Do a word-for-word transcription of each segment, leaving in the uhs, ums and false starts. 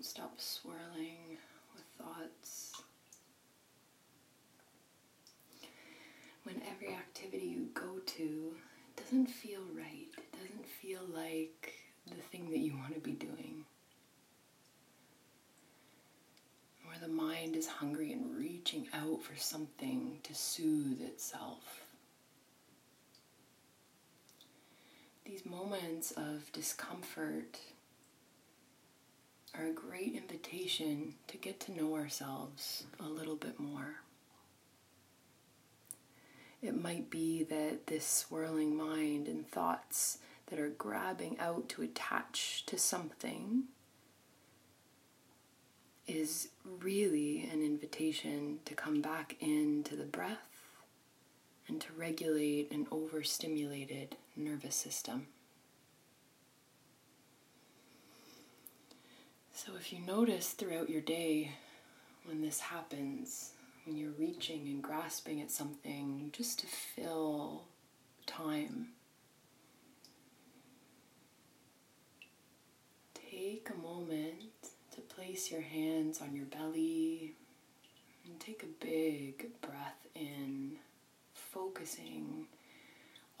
Don't stop swirling with thoughts. When every activity you go to doesn't feel right, it doesn't feel like the thing that you want to be doing. Where the mind is hungry and reaching out for something to soothe itself. These moments of discomfort are a great invitation to get to know ourselves a little bit more. It might be that this swirling mind and thoughts that are grabbing out to attach to something is really an invitation to come back into the breath and to regulate an overstimulated nervous system. So if you notice throughout your day when this happens, when you're reaching and grasping at something just to fill time, take a moment to place your hands on your belly and take a big breath in, focusing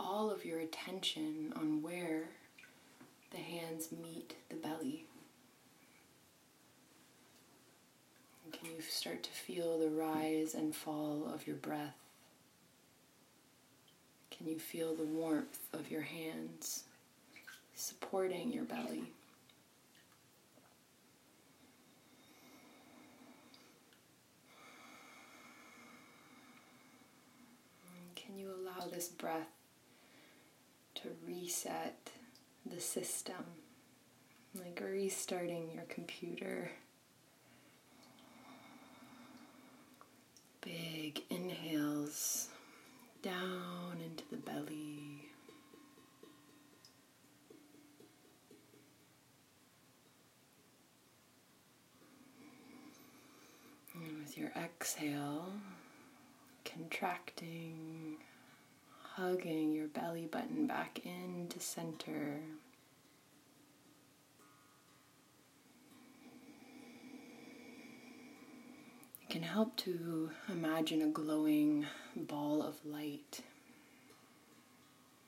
all of your attention on where the hands meet the belly. Can you start to feel the rise and fall of your breath? Can you feel the warmth of your hands supporting your belly? And can you allow this breath to reset the system, like restarting your computer? Big inhales down into the belly. And with your exhale, contracting, hugging your belly button back into center. Can help to imagine a glowing ball of light.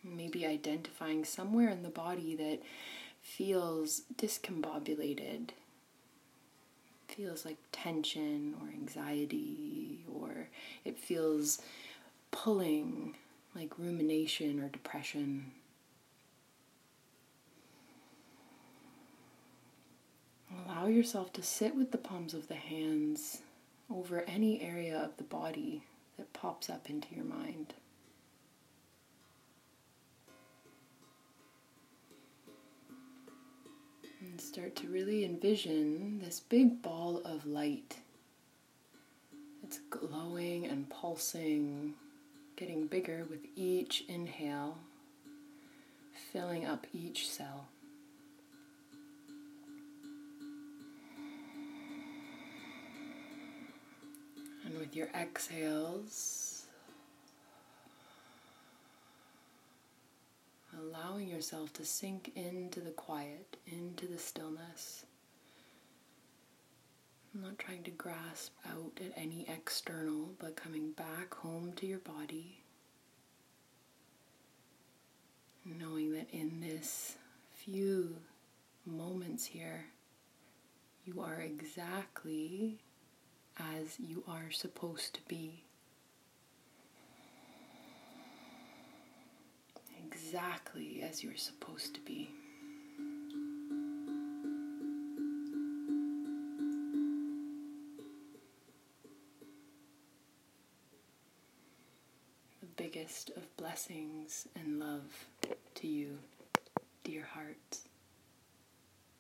Maybe identifying somewhere in the body that feels discombobulated, feels like tension or anxiety, or it feels pulling, like rumination or depression. Allow yourself to sit with the palms of the hands over any area of the body that pops up into your mind. And start to really envision this big ball of light. It's glowing and pulsing, getting bigger with each inhale, filling up each cell. And with your exhales, allowing yourself to sink into the quiet, into the stillness. I'm not trying to grasp out at any external, but coming back home to your body. Knowing that in this few moments here, you are exactly as you are supposed to be. Exactly as you're supposed to be. The biggest of blessings and love to you, dear heart.